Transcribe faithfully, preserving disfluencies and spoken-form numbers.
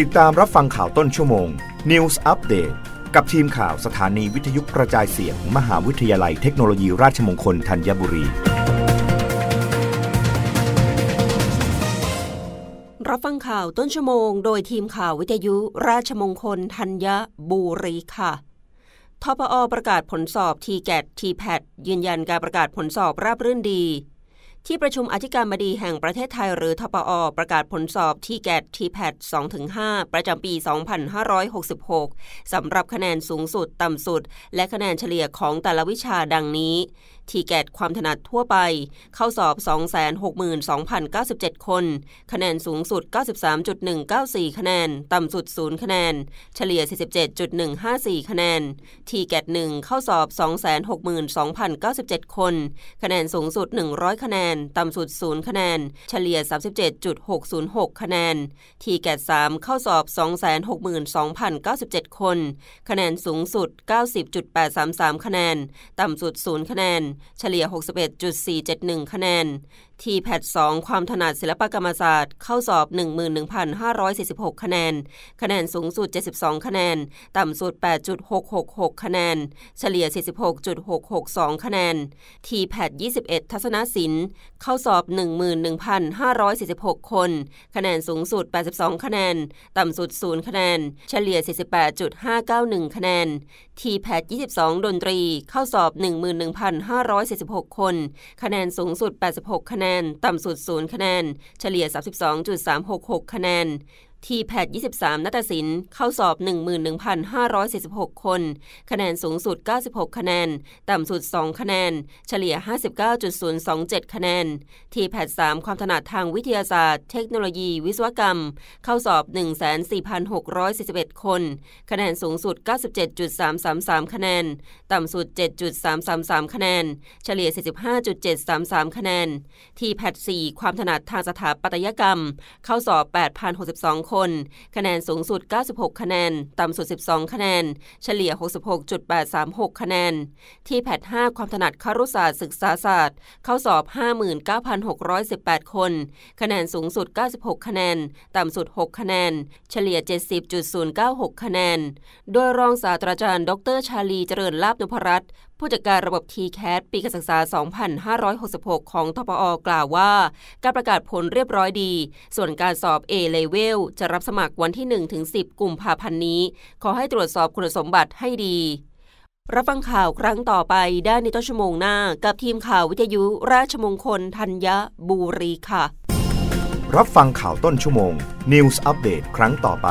ติดตามรับฟังข่าวต้นชั่วโมง News Update กับทีมข่าวสถานีวิทยุกระจายเสียง มหาวิทยาลัยเทคโนโลยีราชมงคลธัญบุรีรับฟังข่าวต้นชั่วโมงโดยทีมข่าววิทยุราชมงคลธัญบุรีค่ะทปอ.ประกาศผลสอบ ที แคท ที แพท ยืนยันการประกาศผลสอบราบรื่นดีที่ประชุมอธิการบดีแห่งประเทศไทยหรือทปอ.ประกาศผลสอบ ที แคท ที แพท สองถึงห้า ประจำปี สองพันห้าร้อยหกสิบหก สำหรับคะแนนสูงสุดต่ำสุดและคะแนนเฉลี่ยของแต่ละวิชาดังนี้ ที แคท ความถนัดทั่วไปเข้าสอบ สองแสนหกหมื่นสองพันเก้าสิบเจ็ด คนคะแนนสูงสุด เก้าสิบสามจุดหนึ่งเก้าสี่ คะแนนต่ำสุด ศูนย์ คะแนนเฉลี่ย สี่สิบเจ็ดจุดหนึ่งห้าสี่ คะแนน ที แคท หนึ่งเข้าสอบ สองแสนหกหมื่นสองพันเก้าสิบเจ็ด คนคะแนนสูงสุด หนึ่งร้อย คะแนนต่ำสุด ศูนย์ คะแนนเฉลี่ย สามสิบเจ็ดจุดหกศูนย์หก คะแนน ที แคท สามเข้าสอบ สองแสนหกหมื่นสองพันเก้าสิบเจ็ด คนคะแนนสูงสุด เก้าสิบจุดแปดสามสาม คะแนนต่ำสุด ศูนย์ คะแนนเฉลี่ย หกสิบเอ็ดจุดสี่เจ็ดหนึ่ง คะแนน ที แพท สองความถนัดศิลปกรรมศาสตร์เข้าสอบ หนึ่งหมื่นหนึ่งพันห้าร้อยสี่สิบหก คะแนนคะแนนสูงสุด เจ็ดสิบสอง คะแนนต่ำสุด แปดจุดหกหกหก คะแนนเฉลี่ย สี่สิบหกจุดหกหกสอง คะแนน ที แพท ยี่สิบเอ็ดทัศนศิลป์เข้าสอบ หนึ่งหมื่นหนึ่งพันห้าร้อยสี่สิบหก คนคะแนนสูงสุด แปดสิบสอง คะแนนต่ำสุด ศูนย์ คะแนนเฉลี่ย สี่สิบแปดจุดห้าเก้าหนึ่ง คะแนน ที แพท ยี่สิบสองดนตรีเข้าสอบ หนึ่งหมื่นหนึ่งพันห้าร้อยสี่สิบหก คนคะแนนสูงสุด แปดสิบหก คะแนนต่ำสุด ศูนย์ คะแนนเฉลี่ย สามสิบสองจุดสามหกหก คะแนน ที แพท ยี่สิบสาม นาฏศิลป์เข้าสอบ หนึ่งหมื่นหนึ่งพันห้าร้อยสี่สิบหก คนคะแนนสูงสุด เก้าสิบหก คะแนนต่ำสุด สอง คะแนนเฉลี่ย ห้าสิบเก้าจุดศูนย์สองเจ็ด คะแนน ที แพท สาม ความถนัดทางวิทยาศาสตร์เทคโนโลยีวิศวกรรมเข้าสอบ หนึ่งแสนสี่พันหกร้อยสี่สิบเอ็ด คนคะแนนสูงสุด เก้าสิบเจ็ดจุดสามสามสาม คะแนนต่ำสุด เจ็ดจุดสามสามสาม คะแนนเฉลี่ย สี่สิบห้าจุดเจ็ดสามสาม คะแนน ที แพท สี่ ความถนัดทางสถาปัตยกรรมเข้าสอบ แปดพันหกสิบสองคนคะแนนสูงสุด เก้าสิบหก คะแนนต่ำสุด สิบสอง คะแนนเฉลี่ย หกสิบหกจุดแปดสามหก คะแนน ที แพท ห้า ความถนัดครุศาสตร์ศึกษาศาสตร์เข้าสอบ ห้าหมื่นเก้าพันหกร้อยสิบแปด คนคะแนนสูงสุด เก้าสิบหก คะแนนต่ำสุด หก คะแนนเฉลี่ย เจ็ดสิบจุดศูนย์เก้าหก คะแนนโดยรองศาสตราจารย์ดรชาลีเจริญลาภนพรัตน์ผู้จัดการระบบ ที แคท ปีการศึกษา สองพันห้าร้อยหกสิบหก ของทปอ.กล่าวว่าการประกาศผลเรียบร้อยดีส่วนการสอบ เอ เลเวล จะรับสมัครวันที่ หนึ่งถึงสิบ กุมภาพันธ์นี้ขอให้ตรวจสอบคุณสมบัติให้ดีรับฟังข่าวครั้งต่อไปได้ในต้นชั่วโมงหน้ากับทีมข่าววิทยุราชมงคลธัญบุรีค่ะรับฟังข่าวต้นชั่วโมง News Update ครั้งต่อไป